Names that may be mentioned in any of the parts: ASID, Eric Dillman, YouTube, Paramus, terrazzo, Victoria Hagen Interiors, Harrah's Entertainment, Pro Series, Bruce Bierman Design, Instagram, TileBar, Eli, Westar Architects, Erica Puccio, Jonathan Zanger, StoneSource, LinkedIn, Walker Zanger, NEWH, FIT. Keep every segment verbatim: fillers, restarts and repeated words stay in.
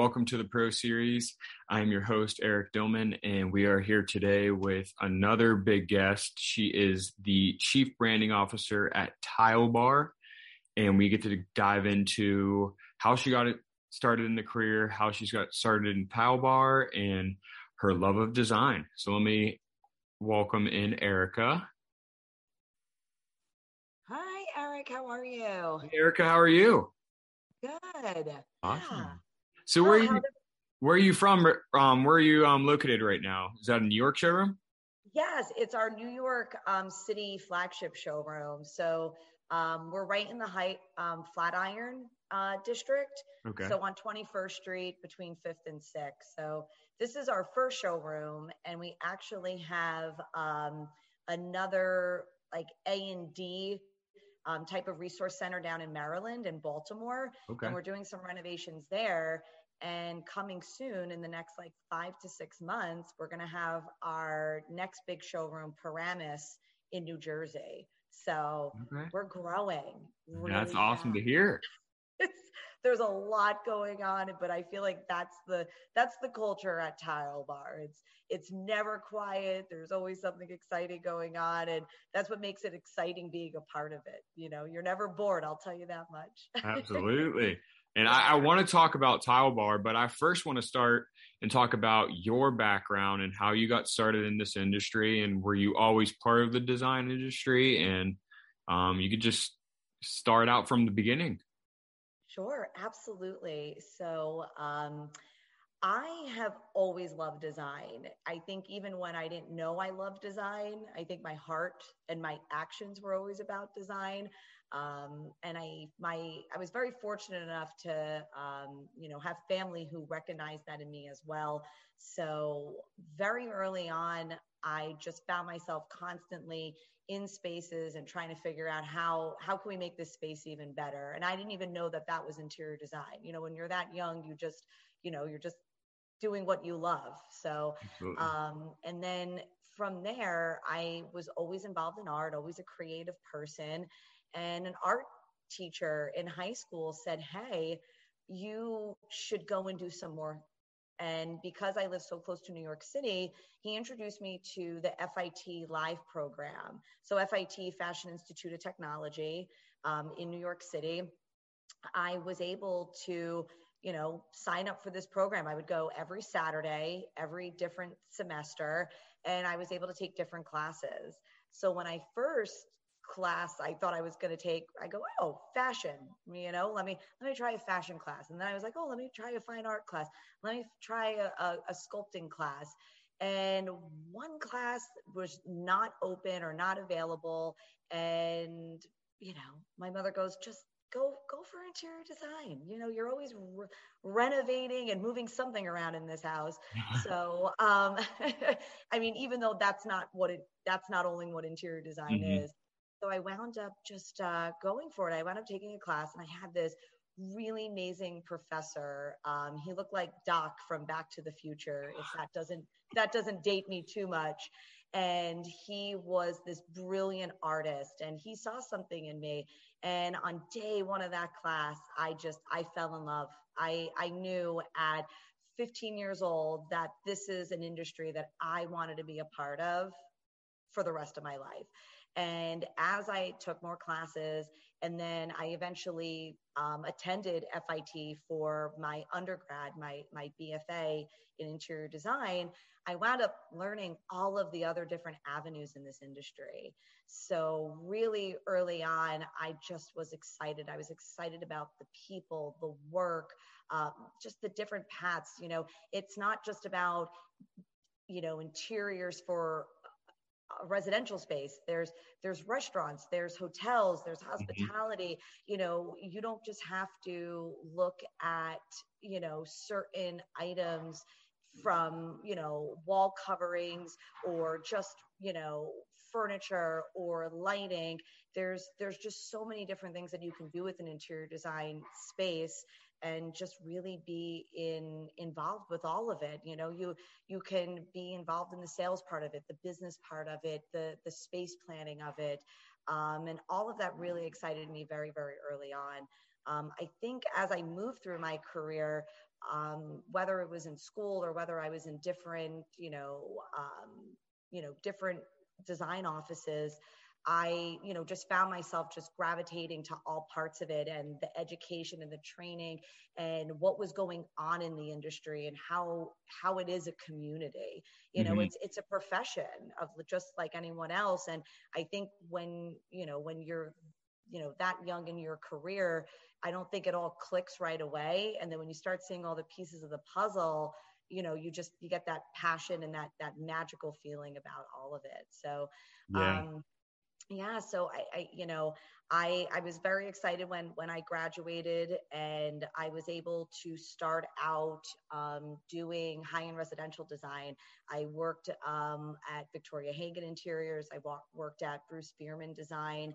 welcome to the Pro Series. I'm your host, Eric Dillman, and we are here today with another big guest. She is the Chief Branding Officer at TileBar, and we get to dive into how she got it started in the career, how she's got started in TileBar, and her love of design. So let me welcome in Erica. Hi, Eric. How are you? Hey, Erica, how are you? Good. Awesome. Yeah. So where oh, are you, where are you from? Um, where are you um, located right now? Is that a New York showroom? Yes, it's our New York um, City flagship showroom. So um, we're right in the height um, Flatiron uh, district. Okay. So on twenty-first street between fifth and sixth. So this is our first showroom, and we actually have um, another like A and D Um, type of resource center down in Maryland and Baltimore. Okay. And we're doing some renovations there, and coming soon in the next like five to six months, we're going to have our next big showroom, Paramus, in New Jersey. So okay. We're growing. Really that's fast. Awesome to hear. It's, there's a lot going on, but I feel like that's the, that's the culture at TileBar. It's, it's never quiet. There's always something exciting going on. And that's what makes it exciting being a part of it. You know, you're never bored. I'll tell you that much. Absolutely. And I, I want to talk about TileBar, but I first want to start and talk about your background and how you got started in this industry, and were you always part of the design industry? And um, you could just start out from the beginning. Sure, absolutely. So um, I have always loved design. I think even when I didn't know I loved design, I think my heart and my actions were always about design. Um, and I, my, I was very fortunate enough to, um, you know, have family who recognized that in me as well. So very early on, I just found myself constantly in spaces and trying to figure out how, how can we make this space even better? And I didn't even know that that was interior design. You know, when you're that young, you just, you know, you're just doing what you love. So, um, and then from there, I was always involved in art, always a creative person. And an art teacher in high school said, hey, you should go and do some more. And because I live so close to New York City, he introduced me to the F I T live program. So F I T, Fashion Institute of Technology, um, in New York City. I was able to, you know, sign up for this program. I would go every Saturday, every different semester, and I was able to take different classes. So when I first class I thought I was going to take, I go, oh, fashion, you know, let me, let me try a fashion class. And then I was like, oh, let me try a fine art class. Let me try a, a, a sculpting class. And one class was not open or not available. And, you know, my mother goes, just go, go for interior design. You know, you're always re- renovating and moving something around in this house. So, um, I mean, even though that's not what it, that's not only what interior design mm-hmm. is. So I wound up just uh, going for it. I wound up taking a class, and I had this really amazing professor. Um, he looked like Doc from Back to the Future, if that doesn't that doesn't date me too much. And he was this brilliant artist, and he saw something in me. And on day one of that class, I just I fell in love. I I knew at fifteen years old that this is an industry that I wanted to be a part of for the rest of my life. And as I took more classes, and then I eventually um, attended F I T for my undergrad, my, my B F A in interior design, I wound up learning all of the other different avenues in this industry. So really early on, I just was excited. I was excited about the people, the work, um, just the different paths. You know, it's not just about, you know, interiors for residential space. There's, there's restaurants, there's hotels, there's hospitality, mm-hmm. you know, you don't just have to look at, you know, certain items from, you know, wall coverings or just, you know, furniture or lighting. There's, there's just so many different things that you can do with an interior design space and just really be in involved with all of it. You know, you you can be involved in the sales part of it, the business part of it, the the space planning of it. Um, and all of that really excited me very, very early on. Um, I think as I moved through my career, um, whether it was in school or whether I was in different, you know, um, you know, different design offices, I, you know, just found myself just gravitating to all parts of it, and the education and the training and what was going on in the industry and how, how it is a community. You know, mm-hmm. it's, it's a profession of just like anyone else. And I think when, you know, when you're, you know, that young in your career, I don't think it all clicks right away. And then when you start seeing all the pieces of the puzzle, you know, you just, you get that passion and that, that magical feeling about all of it. So, yeah. um, Yeah, so I, I, you know, I I was very excited when when I graduated, and I was able to start out um, doing high-end residential design. I worked um, at Victoria Hagen Interiors. I walk, worked at Bruce Bierman Design,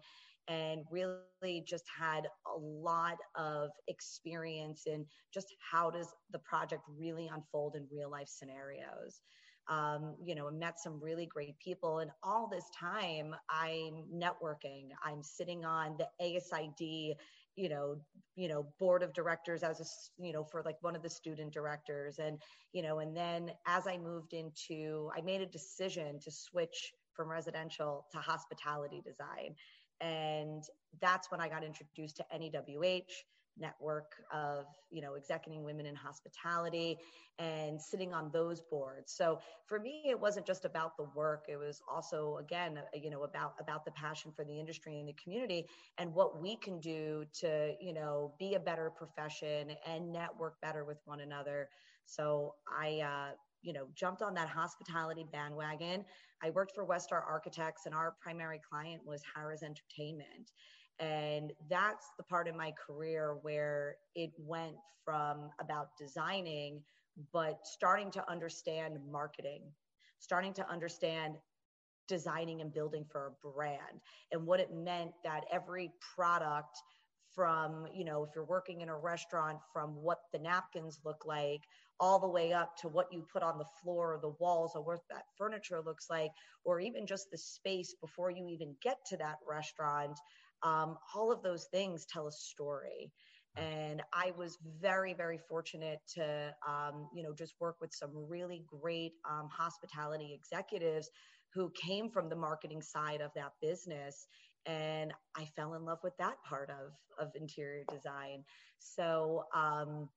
and really just had a lot of experience in just how does the project really unfold in real-life scenarios. Um, you know, and met some really great people. And all this time I'm networking, I'm sitting on the A S I D, you know, you know, board of directors as a, you know, for like one of the student directors. And, you know, and then as I moved into, I made a decision to switch from residential to hospitality design. And that's when I got introduced to N E W H. Network of, you know, executing women in hospitality and sitting on those boards. So for me, it wasn't just about the work. It was also, again, you know, about, about the passion for the industry and the community and what we can do to, you know, be a better profession and network better with one another. So I, uh, you know, jumped on that hospitality bandwagon. I worked for Westar Architects, and our primary client was Harrah's Entertainment. And that's the part of my career where it went from about designing, but starting to understand marketing, starting to understand designing and building for a brand, and what it meant that every product from, you know, if you're working in a restaurant, from what the napkins look like, all the way up to what you put on the floor or the walls or what that furniture looks like, or even just the space before you even get to that restaurant. Um, all of those things tell a story. And I was very, very fortunate to, um, you know, just work with some really great um, hospitality executives who came from the marketing side of that business. And I fell in love with that part of, of interior design. So um,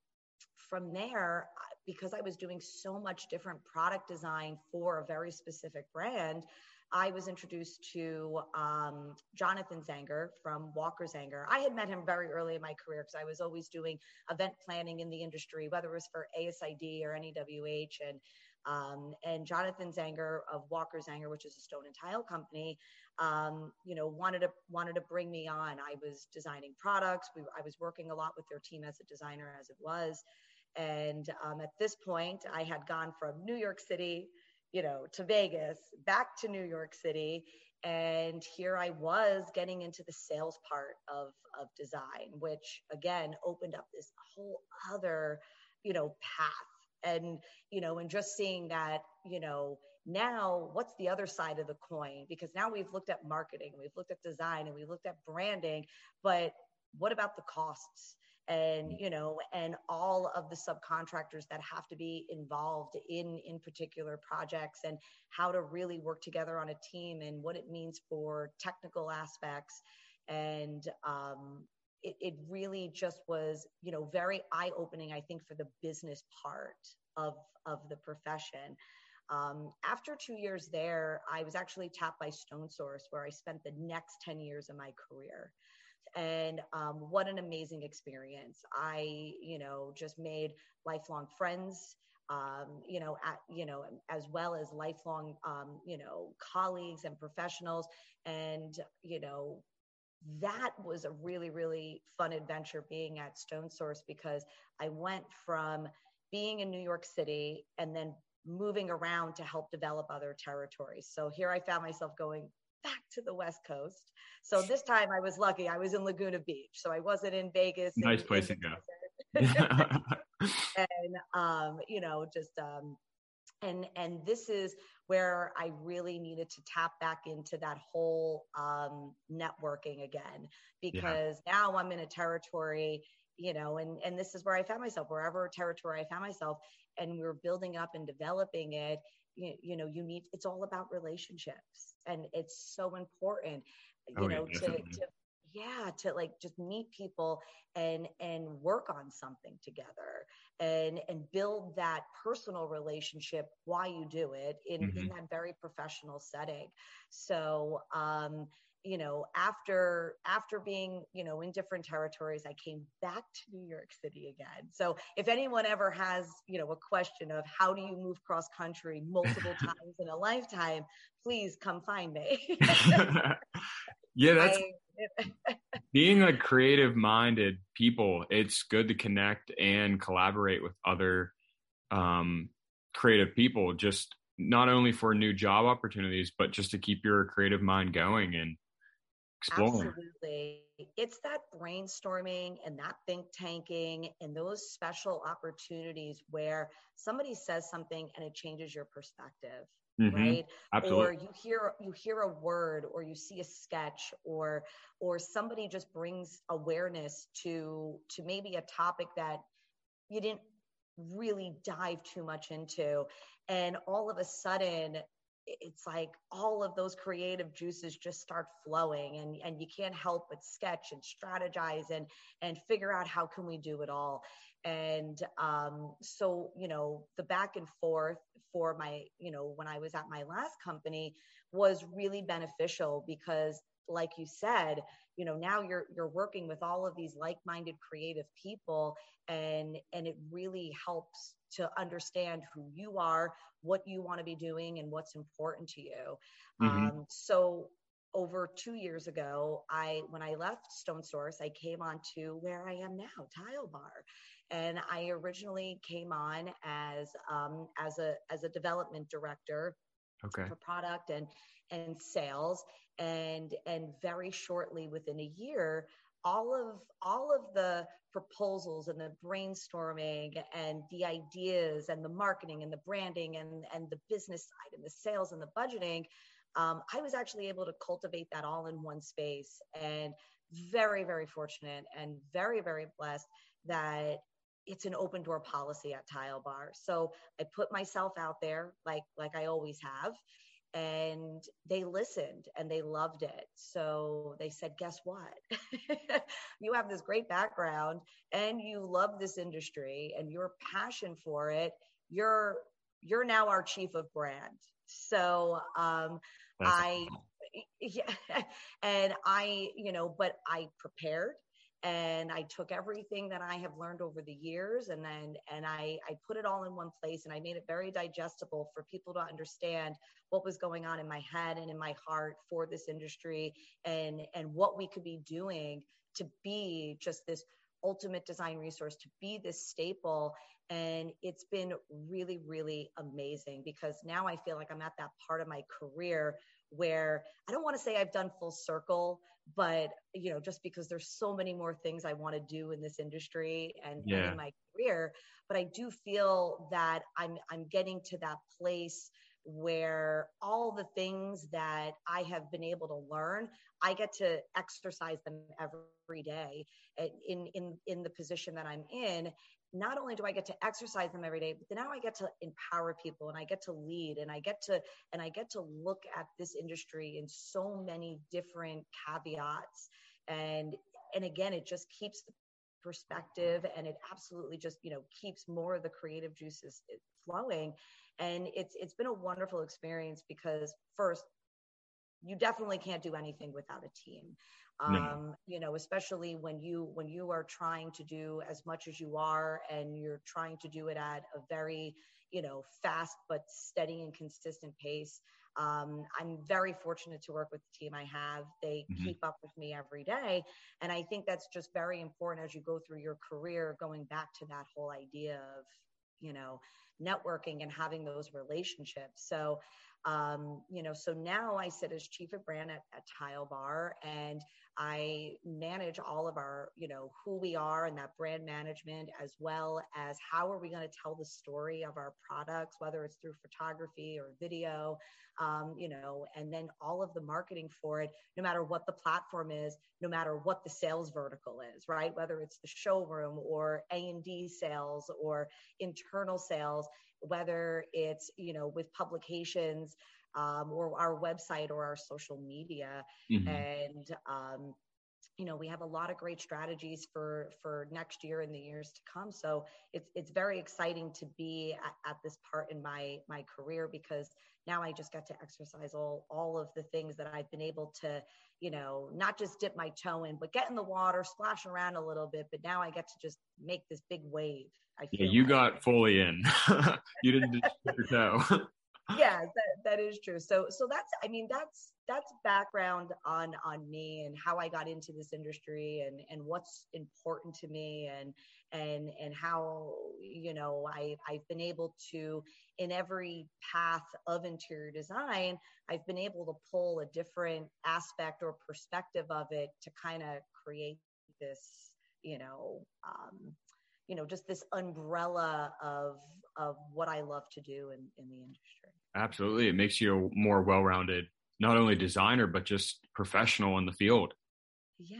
from there, because I was doing so much different product design for a very specific brand, I was introduced to um, Jonathan Zanger from Walker Zanger. I had met him very early in my career because I was always doing event planning in the industry, whether it was for A S I D or N E W H. And um, and Jonathan Zanger of Walker Zanger, which is a stone and tile company, um, you know, wanted to wanted to bring me on. I was designing products. We, I was working a lot with their team as a designer, as it was. And um, at this point, I had gone from New York City, you know, to Vegas, back to New York City. And here I was getting into the sales part of, of design, which again, opened up this whole other, you know, path. And, you know, and just seeing that, you know, now what's the other side of the coin? Because now we've looked at marketing, we've looked at design, and we've looked at branding, but what about the costs? And, you know, and all of the subcontractors that have to be involved in, in particular projects, and how to really work together on a team and what it means for technical aspects. And um, it, it really just was, you know, very eye-opening, I think, for the business part of, of the profession. Um, after two years there, I was actually tapped by StoneSource, where I spent the next ten years of my career. And um, what an amazing experience. I, you know, just made lifelong friends, um, you know, at, you know, as well as lifelong, um, you know, colleagues and professionals. And, you know, that was a really, really fun adventure being at StoneSource, because I went from being in New York City and then moving around to help develop other territories. So here I found myself going back to the West Coast. So this time I was lucky. I was in Laguna Beach. So I wasn't in Vegas. Nice place to go. And, um, you know, just, um, And, and this is where I really needed to tap back into that whole um, networking again, because yeah. now I'm in a territory, you know, and, and this is where I found myself, wherever territory I found myself, and we were building up and developing it. You, you know, you need, it's all about relationships, and it's so important, you oh, know, yeah, to, to, yeah, to like just meet people and, and work on something together and, and build that personal relationship while you do it in, mm-hmm. in that very professional setting. So, um, you know, after, after being, you know, in different territories, I came back to New York City again. So if anyone ever has, you know, a question of how do you move cross country multiple times in a lifetime, please come find me. Yeah, that's being like creative minded people. It's good to connect and collaborate with other um, creative people, just not only for new job opportunities, but just to keep your creative mind going and exploring. Absolutely. It's that brainstorming and that think tanking and those special opportunities where somebody says something and it changes your perspective, mm-hmm. right? Absolutely. Or you hear you hear a word, or you see a sketch, or or somebody just brings awareness to to maybe a topic that you didn't really dive too much into, and all of a sudden it's like all of those creative juices just start flowing, and and you can't help but sketch and strategize and and figure out how can we do it all. And um so, you know, the back and forth for my, you know, when I was at my last company was really beneficial, because like you said, you know, now you're you're working with all of these like-minded creative people, and and it really helps to understand who you are, what you want to be doing, and what's important to you. Mm-hmm. Um, so over two years ago, I when I left StoneSource, I came on to where I am now, TileBar, and I originally came on as um, as a as a development director. Okay. For product and and sales, and and very shortly, within a year, all of all of the proposals and the brainstorming and the ideas and the marketing and the branding and and the business side and the sales and the budgeting, um, I was actually able to cultivate that all in one space, and very, very fortunate and very, very blessed that it's an open door policy at TileBar. So I put myself out there like, like I always have, and they listened and they loved it. So they said, guess what? You have this great background and you love this industry and your passion for it. You're, you're now our chief of brand. So um, I, yeah, and I, you know, but I prepared. And I took everything that I have learned over the years, and then and I, I put it all in one place, and I made it very digestible for people to understand what was going on in my head and in my heart for this industry, and and what we could be doing to be just this ultimate design resource, to be this staple. And it's been really, really amazing, because now I feel like I'm at that part of my career where I don't want to say I've done full circle, but, you know, just because there's so many more things I want to do in this industry and, yeah. and in my career, but I do feel that I'm, I'm getting to that place where all the things that I have been able to learn, I get to exercise them every day in, in, in the position that I'm in. Not only do I get to exercise them every day, but now I get to empower people, and I get to lead, and I get to, and I get to look at this industry in so many different caveats. And, and again, it just keeps the perspective, and it absolutely just, you know, keeps more of the creative juices flowing. And it's, it's been a wonderful experience, because first, you definitely can't do anything without a team. Um, no. You know, especially when you, when you are trying to do as much as you are, and you're trying to do it at a very, you know, fast, but steady and consistent pace. Um, I'm very fortunate to work with the team I have. They mm-hmm. keep up with me every day. And I think that's just very important as you go through your career, going back to that whole idea of, you know, networking and having those relationships. So Um, you know, so now I sit as chief of brand at, at TileBar, and I manage all of our, you know, who we are and that brand management, as well as how are we going to tell the story of our products, whether it's through photography or video, um, you know, and then all of the marketing for it, no matter what the platform is, no matter what the sales vertical is, right? Whether it's the showroom or A and D sales or internal sales, whether it's, you know, with publications um, or our website or our social media. Mm-hmm. And, um, you know, we have a lot of great strategies for, for next year and the years to come. So it's, it's very exciting to be at, at this part in my, my career, because now I just got to exercise all, all of the things that I've been able to, you know, not just dip my toe in, but get in the water, splash around a little bit. But now I get to just make this big wave. I feel yeah, you like. got fully in. You didn't just dip your toe. Yeah, that, that is true. So, so that's, I mean, that's, that's background on, on me and how I got into this industry and, and what's important to me and, and, and how, you know, I, I've been able to, in every path of interior design, I've been able to pull a different aspect or perspective of it to kind of create this, you know, um, you know, just this umbrella of, of what I love to do in, in the industry. Absolutely. It makes you a more well-rounded, not only designer, but just professional in the field. Yeah,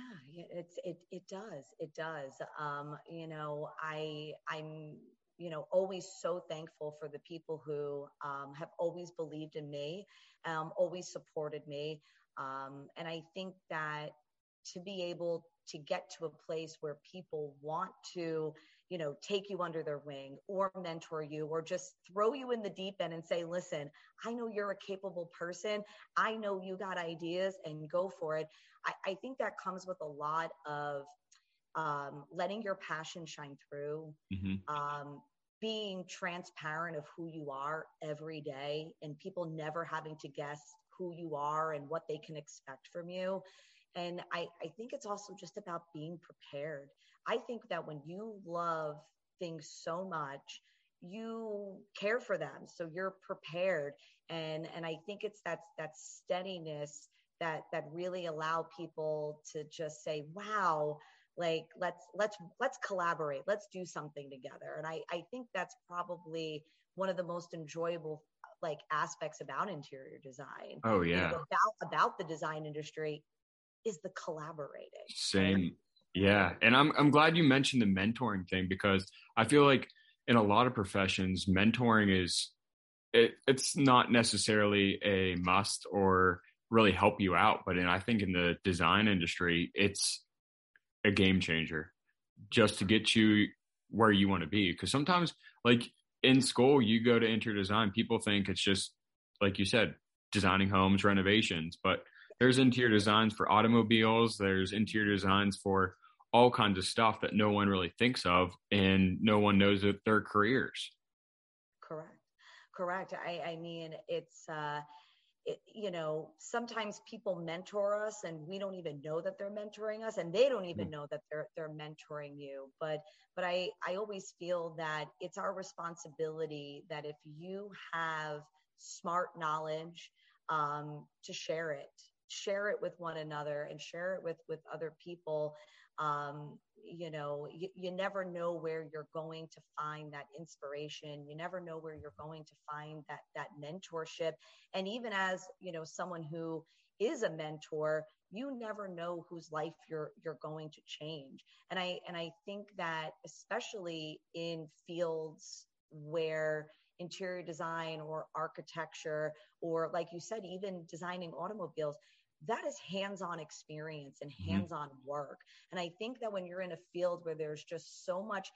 it's, it, it does. It does. Um, you know, I, I'm, you know, always so thankful for the people who um, have always believed in me, um, always supported me. Um, and I think that to be able to get to a place where people want to, you know, take you under their wing or mentor you or just throw you in the deep end and say, listen, I know you're a capable person. I know you got ideas and go for it. I, I think that comes with a lot of um, letting your passion shine through, mm-hmm. um, being transparent of who you are every day and people never having to guess who you are and what they can expect from you. And I, I think it's also just about being prepared. I think that when you love things so much, you care for them. So you're prepared. And, and I think it's that, that steadiness that, that really allow people to just say, wow, like let's, let's, let's collaborate. Let's do something together. And I, I think that's probably one of the most enjoyable like aspects about interior design. Oh yeah. You know, about, about the design industry is the collaborating. Same. Yeah. And I'm I'm glad you mentioned the mentoring thing, because I feel like in a lot of professions, mentoring is, it, it's not necessarily a must or really help you out. But in, I think in the design industry, it's a game changer just to get you where you want to be. Because sometimes like in school, you go to interior design, people think it's just, like you said, designing homes, renovations, but there's interior designs for automobiles. There's interior designs for all kinds of stuff that no one really thinks of and no one knows that their careers. Correct. Correct. I, I mean, it's, uh, it, you know, sometimes people mentor us and we don't even know that they're mentoring us and they don't even know that they're, they're mentoring you. But, but I, I always feel that it's our responsibility that if you have smart knowledge, um, to share it. share it with one another and share it with, with other people. Um, you know, you, you never know where you're going to find that inspiration. You never know where you're going to find that, that mentorship. And even as, you know, someone who is a mentor, you never know whose life you're, you're going to change. And I, and I think that especially in fields where interior design or architecture, or like you said, even designing automobiles, that is hands-on experience and hands-on mm-hmm. work. And I think that when you're in a field where there's just so much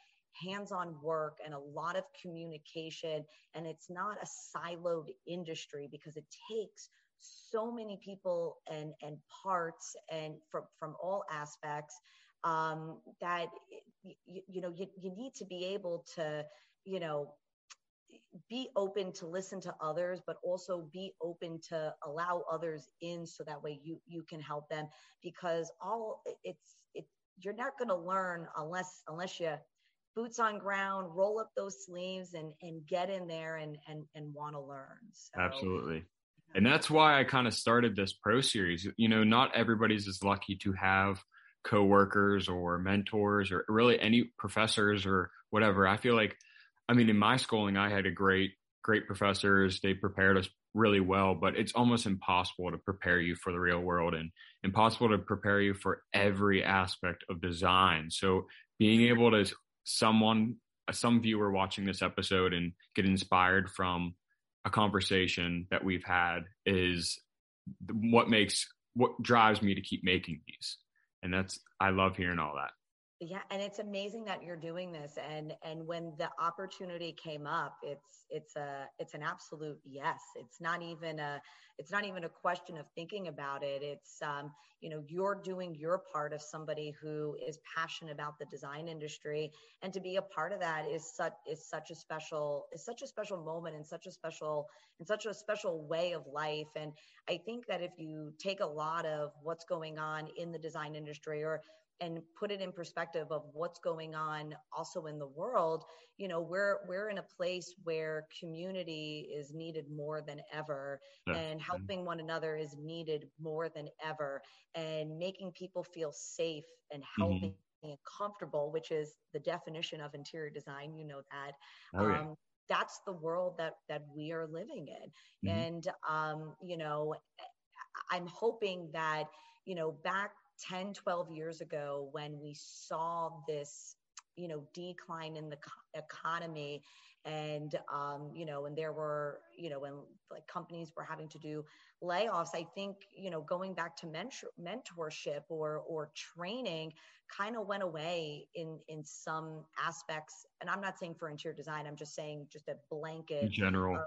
hands-on work and a lot of communication, and it's not a siloed industry, because it takes so many people and, and parts and from, from all aspects, um, that, you, you know, you, you need to be able to, you know, be open to listen to others, but also be open to allow others in so that way you, you can help them, because all it's, it, you're not going to learn unless, unless you, boots on ground, roll up those sleeves and and get in there and and and want to learn. So, absolutely. And that's why I kind of started this Pro Series. You know, not everybody's as lucky to have coworkers or mentors or really any professors or whatever. I feel like, I mean, in my schooling, I had a great, great professors. They prepared us really well, but it's almost impossible to prepare you for the real world and impossible to prepare you for every aspect of design. So being able to, someone, some viewer watching this episode and get inspired from a conversation that we've had is what makes, what drives me to keep making these. And that's, I love hearing all that. Yeah. And it's amazing that you're doing this. And, and when the opportunity came up, it's, it's a, it's an absolute yes. It's not even a, it's not even a question of thinking about it. It's, um, you know, you're doing your part of somebody who is passionate about the design industry, and to be a part of that is such, is such a special, is such a special moment and such a special, in such a special way of life. And I think that if you take a lot of what's going on in the design industry, or and put it in perspective of what's going on also in the world, you know, we're, we're in a place where community is needed more than ever, yeah. and helping one another is needed more than ever, and making people feel safe and healthy, mm-hmm. and comfortable, which is the definition of interior design. You know that. Oh, yeah. um, that's the world that, that we are living in. Mm-hmm. And, um, you know, I'm hoping that, you know, back ten, twelve years ago, when we saw this, you know, decline in the co- economy and, um, you know, and there were, you know, when like companies were having to do layoffs, I think, you know, going back to mentor- mentorship or, or training kind of went away in, in some aspects. And I'm not saying for interior design, I'm just saying just a blanket in general. Of,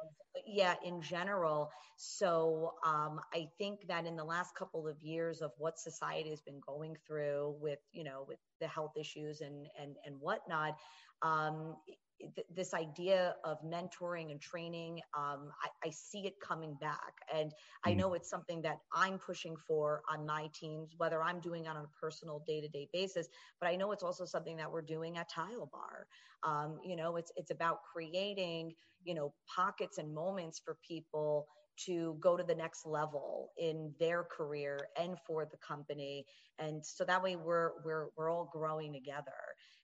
yeah, in general. So um, I think that in the last couple of years of what society has been going through with, you know, with the health issues and, and, and whatnot, um, th- this idea of mentoring and training, um, I, I see it coming back. And mm-hmm. I know it's something that I'm pushing for on my teams, whether I'm doing it on a personal day-to-day basis, but I know it's also something that we're doing at TileBar. Um, you know, it's, it's about creating, you know, pockets and moments for people to go to the next level in their career and for the company. And so that way we're, we're, we're all growing together.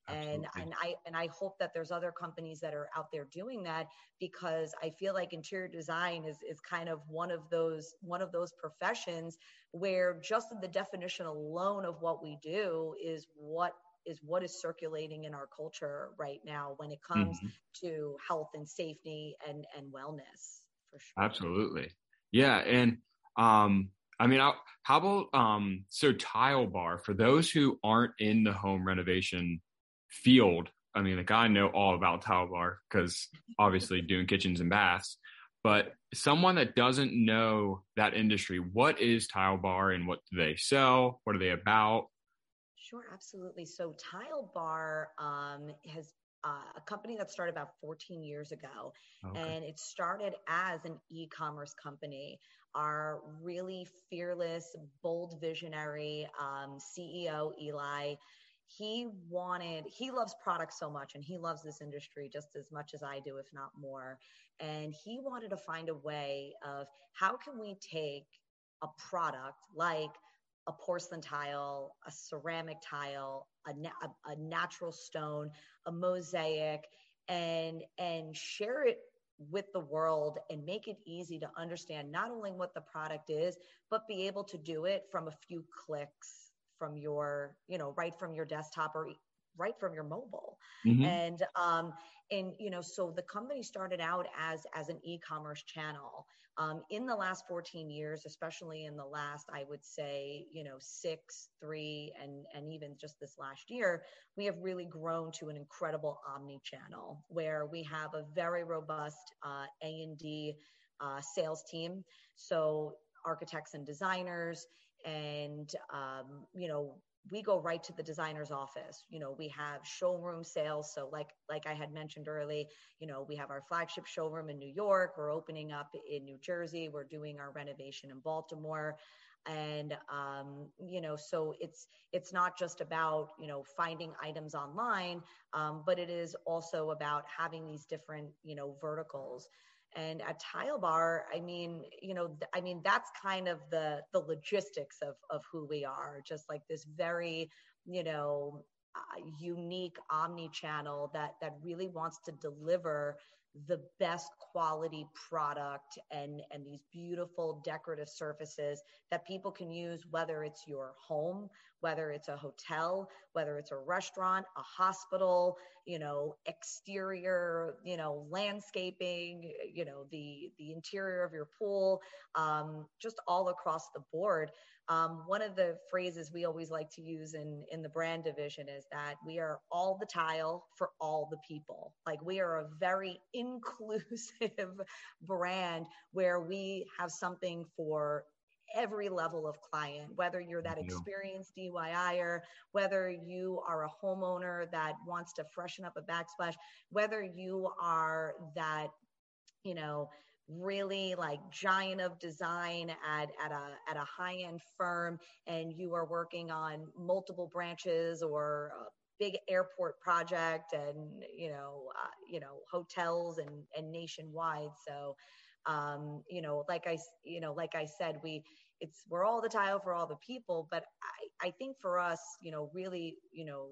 Absolutely. And, and I, and I hope that there's other companies that are out there doing that, because I feel like interior design is, is kind of one of those, one of those professions where just the definition alone of what we do is what is what is circulating in our culture right now when it comes mm-hmm. to health and safety and, and wellness. For sure. Absolutely. Yeah. And, um, I mean, I, how about, um, so TileBar, for those who aren't in the home renovation field, I mean, like I know all about TileBar because obviously doing kitchens and baths, but someone that doesn't know that industry, what is TileBar and what do they sell? What are they about? Sure. Absolutely. So TileBar, um, has Uh, a company that started about fourteen years ago. Okay. And it started as an e-commerce company. Our really fearless, bold visionary um, C E O, Eli, he wanted, he loves products so much and he loves this industry just as much as I do, if not more. And he wanted to find a way of how can we take a product like a porcelain tile, a ceramic tile, a, na- a natural stone, a mosaic, and and share it with the world and make it easy to understand not only what the product is, but be able to do it from a few clicks from your, you know, right from your desktop or right from your mobile. Mm-hmm. And, um, and, you know, so the company started out as, as an e-commerce channel. Um, in the last fourteen years, especially in the last, I would say, you know, six, three, and, and even just this last year, we have really grown to an incredible omni-channel where we have a very robust, uh, A and D, uh, sales team. So architects and designers and, um, you know, we go right to the designer's office. You know, we have showroom sales. So like, like I had mentioned early, you know, we have our flagship showroom in New York. We're opening up in New Jersey. We're doing our renovation in Baltimore. And, um, you know, so it's, it's not just about, you know, finding items online, um, but it is also about having these different, you know, verticals. And at TileBar, I mean, you know, I mean, that's kind of the, the logistics of, of who we are, just like this very, you know, uh, unique omni-channel that, that really wants to deliver the best quality product and, and these beautiful decorative surfaces that people can use, whether it's your home, whether it's a hotel, whether it's a restaurant, a hospital, you know, exterior, you know, landscaping, you know, the, the interior of your pool, um, just all across the board. Um, one of the phrases we always like to use in, in the brand division is that we are all the tile for all the people. Like, we are a very inclusive brand where we have something for every level of client, whether you're that experienced D I Yer, whether you are a homeowner that wants to freshen up a backsplash, whether you are that, you know, really like giant of design at, at a, at a high-end firm, and you are working on multiple branches or a big airport project, and, you know, uh, you know, hotels and, and nationwide. So, um, you know, like I, you know, like I said, we, it's, we're all the tile for all the people, but I, I think for us, you know, really, you know,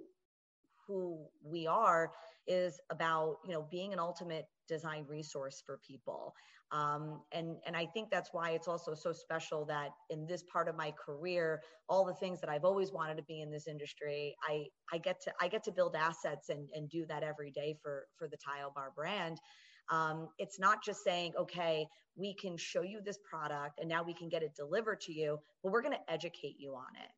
who we are is about, you know, being an ultimate design resource for people. Um, and, and I think that's why it's also so special that in this part of my career, all the things that I've always wanted to be in this industry, I, I get to, I get to build assets and, and do that every day for, for the TileBar brand. Um, it's not just saying, okay, we can show you this product and now we can get it delivered to you, but we're going to educate you on it.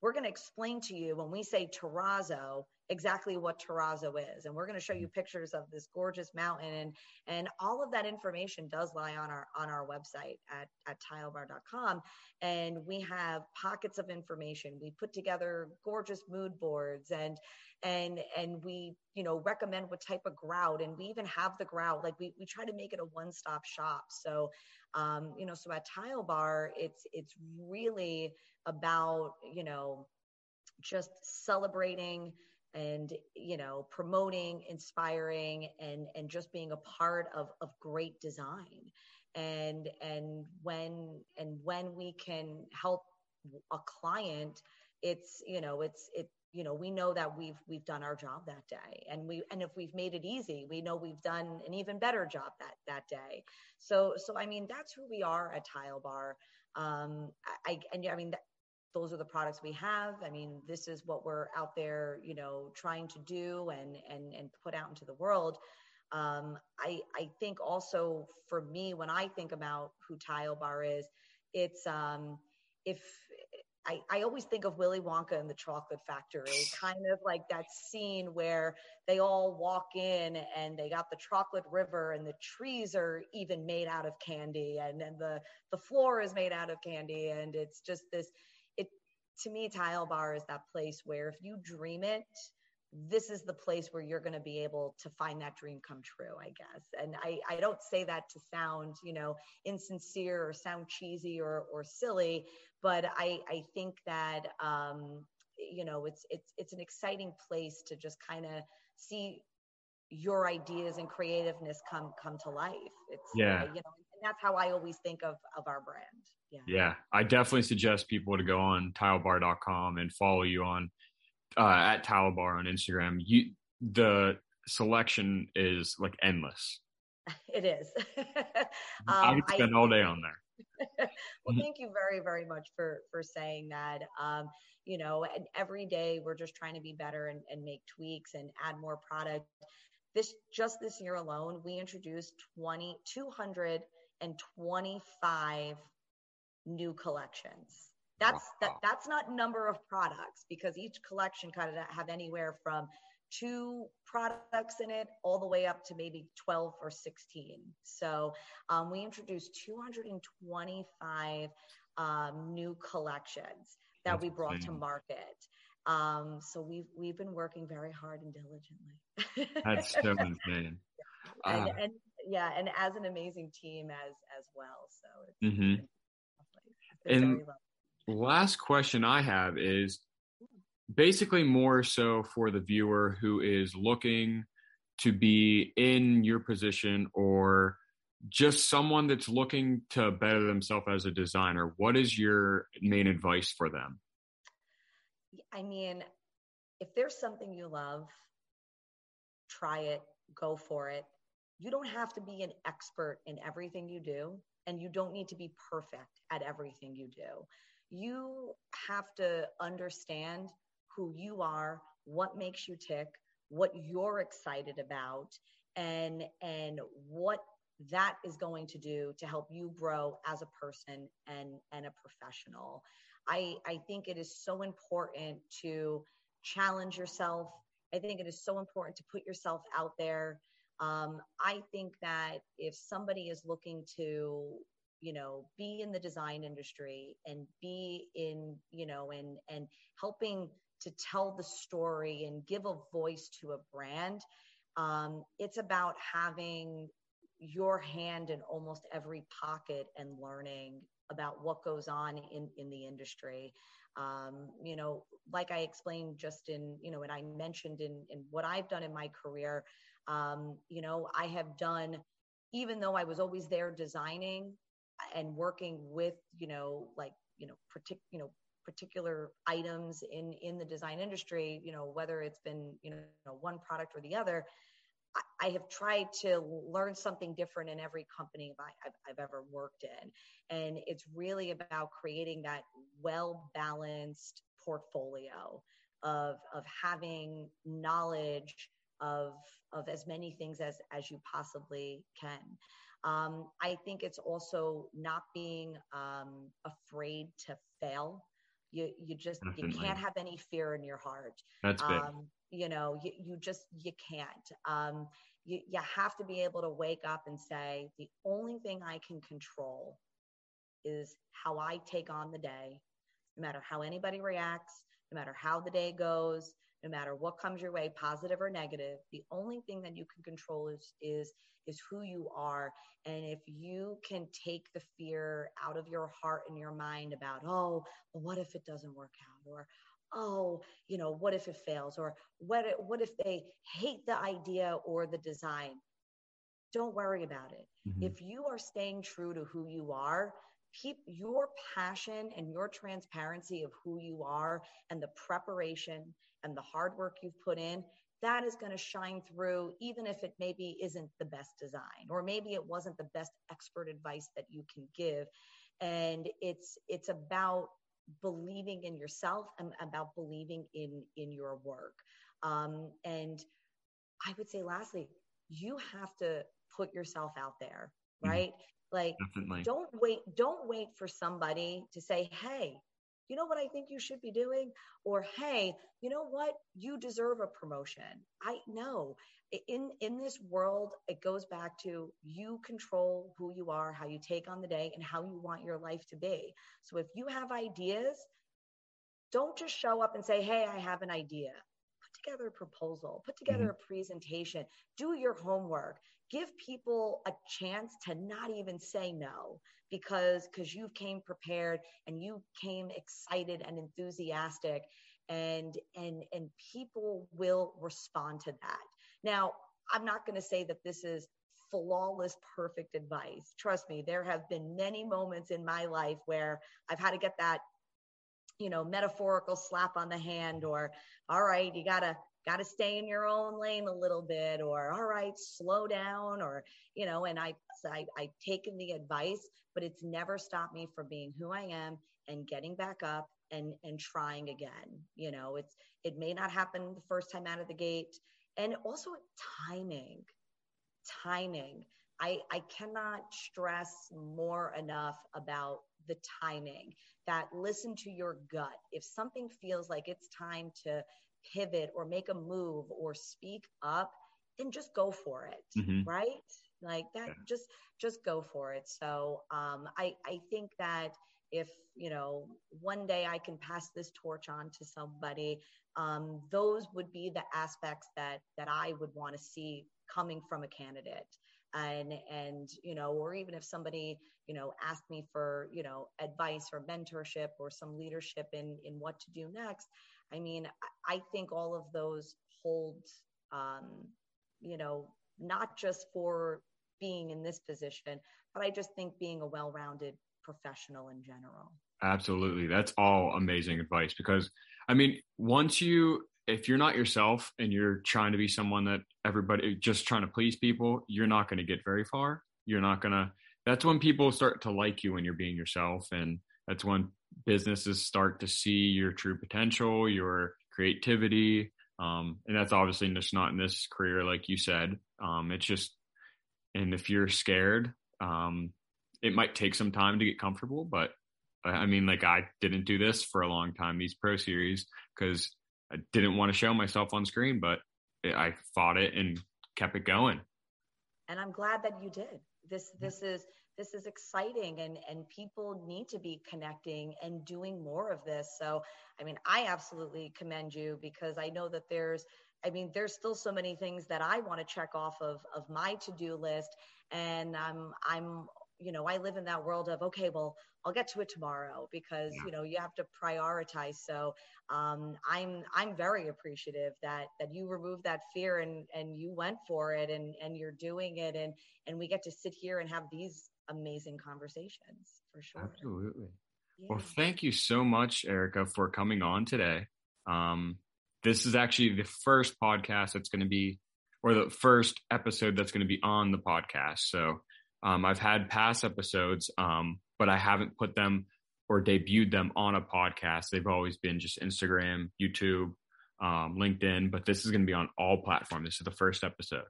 We're going to explain to you, when we say terrazzo, exactly what terrazzo is. And we're going to show you pictures of this gorgeous mountain. And, and all of that information does lie on our, on our website at, at tilebar dot com. And we have pockets of information. We put together gorgeous mood boards, and, and, and we, you know, recommend what type of grout, and we even have the grout. Like, we, we try to make it a one-stop shop. So, um, you know, so at TileBar, it's, it's really about, you know, just celebrating and, you know, promoting, inspiring, and, and just being a part of, of great design. And, and when, and when we can help a client, it's, you know, it's, it, you know, we know that we've, we've done our job that day, and we, and if we've made it easy, we know we've done an even better job that, that day. So, so, I mean, that's who we are at TileBar. Um, I, and I mean, that, those are the products we have. I mean, this is what we're out there, you know, trying to do and, and, and put out into the world. Um, I, I think also for me, when I think about who TileBar is, it's, um, if I, I always think of Willy Wonka and the Chocolate Factory, kind of like that scene where they all walk in and they got the chocolate river, and the trees are even made out of candy, and then the, the floor is made out of candy. And it's just this, to me, TileBar is that place where if you dream it, this is the place where you're going to be able to find that dream come true, I guess. And I, I don't say that to sound, you know, insincere or sound cheesy or, or silly, but I, I think that, um, you know, it's, it's, it's an exciting place to just kind of see your ideas and creativeness come, come to life. It's, yeah. Uh, you know, and that's how I always think of, of our brand. Yeah. Yeah. I definitely suggest people to go on tilebar dot com and follow you on, uh, at TileBar on Instagram. You, the selection is like endless. It is. um, I could spend I, all day on there. Well, thank you very, very much for, for saying that. Um, you know, and every day we're just trying to be better and, and make tweaks and add more product. This, just this year alone, we introduced two hundred twenty-five new collections. That's, wow. that, that's not number of products, because each collection kind of have anywhere from two products in it all the way up to maybe twelve or sixteen. So um, we introduced two hundred twenty-five um, new collections that that's we brought insane. to market. Um, so we've, we've been working very hard and diligently. That's so insane. And, uh, and yeah. And as an amazing team as, as well. So it's, mm-hmm. it's, it's and, last question I have is basically more so for the viewer who is looking to be in your position or just someone that's looking to better themselves as a designer. What is your main advice for them? I mean, if there's something you love, try it, go for it. You don't have to be an expert in everything you do, and you don't need to be perfect at everything you do. You have to understand who you are, what makes you tick, what you're excited about, and, and what that is going to do to help you grow as a person and, and a professional. I, I think it is so important to challenge yourself. I think it is so important to put yourself out there. Um, I think that if somebody is looking to, you know, be in the design industry and be in, you know, and, and helping to tell the story and give a voice to a brand, um, it's about having your hand in almost every pocket and learning about what goes on in, in the industry. Um, you know, like I explained just in, you know, and I mentioned in, in what I've done in my career, um, you know, I have done, even though I was always there designing and working with, you know, like, you know, partic- you know, particular items in, in the design industry, you know, whether it's been, you know, one product or the other, I have tried to learn something different in every company I've, I've ever worked in. And it's really about creating that well-balanced portfolio of, of having knowledge of, of as many things as, as you possibly can. Um, I think it's also not being um, afraid to fail. You, you just, Definitely. You can't have any fear in your heart. That's big. Um, you know, you, you just, you can't. Um, you, you have to be able to wake up and say, the only thing I can control is how I take on the day, no matter how anybody reacts, no matter how the day goes, no matter what comes your way, positive or negative. The only thing that you can control is, is, is who you are. And if you can take the fear out of your heart and your mind about, oh, well, what if it doesn't work out? Or, oh, you know, what if it fails? Or what, what if they hate the idea or the design? Don't worry about it. Mm-hmm. If you are staying true to who you are, keep your passion and your transparency of who you are and the preparation and the hard work you've put in, that is going to shine through, even if it maybe isn't the best design, or maybe it wasn't the best expert advice that you can give. And it's, it's about believing in yourself and about believing in, in your work. Um, and I would say, lastly, you have to put yourself out there, right? Mm-hmm. Like, Definitely. don't wait, don't wait for somebody to say, hey, you know what I think you should be doing? Or, hey, you know what? You deserve a promotion. I know in, in this world, it goes back to you control who you are, how you take on the day, and how you want your life to be. So if you have ideas, don't just show up and say, hey, I have an idea. Put together a proposal, put together mm-hmm. a presentation, do your homework, give people a chance to not even say no. Because because you came prepared and you came excited and enthusiastic, and and and people will respond to that. Now, I'm not going to say that this is flawless, perfect advice. Trust me, there have been many moments in my life where I've had to get that, you know, metaphorical slap on the hand, or all right, you gotta gotta stay in your own lane a little bit, or all right, slow down, or you know, and I I I've taken the advice, but it's never stopped me from being who I am and getting back up and and trying again. You know, it's it may not happen the first time out of the gate. And also timing. Timing. I, I cannot stress more enough about the timing, that listen to your gut. If something feels like it's time to pivot or make a move or speak up, then just go for it. Mm-hmm. Right? Like that, yeah. just, just go for it. So um, I, I think that if, you know, one day I can pass this torch on to somebody, um, those would be the aspects that, that I would want to see coming from a candidate. And, and, you know, or even if somebody you know, asked me for, you know, advice or mentorship or some leadership in, in what to do next. I mean, I think all of those hold, um, you know, not just for being in this position, but I just think being a well-rounded professional in general. Absolutely. That's all amazing advice, because I mean, once you, if you're not yourself and you're trying to be someone that everybody, just trying to please people, you're not going to get very far. You're not going to, that's when people start to like you when you're being yourself. And that's when businesses start to see your true potential, your creativity. Um, and that's obviously just not in this career, like you said. Um, it's just, and if you're scared, um, it might take some time to get comfortable, but I mean, like I didn't do this for a long time, these Pro Series, because I didn't want to show myself on screen, but I fought it and kept it going. And I'm glad that you did. This, this is, this is exciting, and, and people need to be connecting and doing more of this. So, I mean, I absolutely commend you, because I know that there's, I mean, there's still so many things that I want to check off of, of my to-do list. And I'm, I'm, you know, I live in that world of, okay, well, I'll get to it tomorrow, because, yeah. you know, you have to prioritize. So um, I'm, I'm very appreciative that, that you removed that fear and, and you went for it, and, and you're doing it. And, and we get to sit here and have these amazing conversations, for sure. Absolutely. Yeah. Well, thank you so much, Erica, for coming on today. Um, this is actually the first podcast that's going to be, or the first episode that's going to be on the podcast. So Um, I've had past episodes, um, but I haven't put them or debuted them on a podcast. They've always been just Instagram, YouTube, um, LinkedIn, but this is going to be on all platforms. This is the first episode.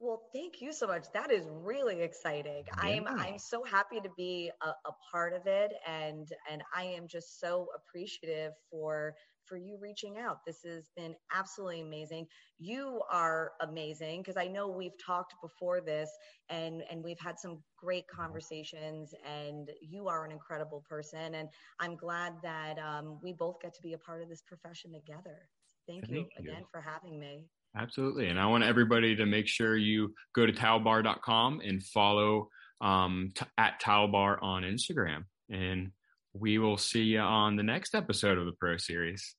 Well, thank you so much. That is really exciting. Yeah. I am, I'm so happy to be a, a part of it. And, and I am just so appreciative for, for you reaching out. This has been absolutely amazing. You are amazing, because I know we've talked before this, and, and we've had some great conversations, and you are an incredible person. And I'm glad that um, we both get to be a part of this profession together. Thank, thank you, you again for having me. Absolutely. And I want everybody to make sure you go to tilebar dot com and follow um, t- at tilebar on Instagram. And we will see you on the next episode of the Pro Series.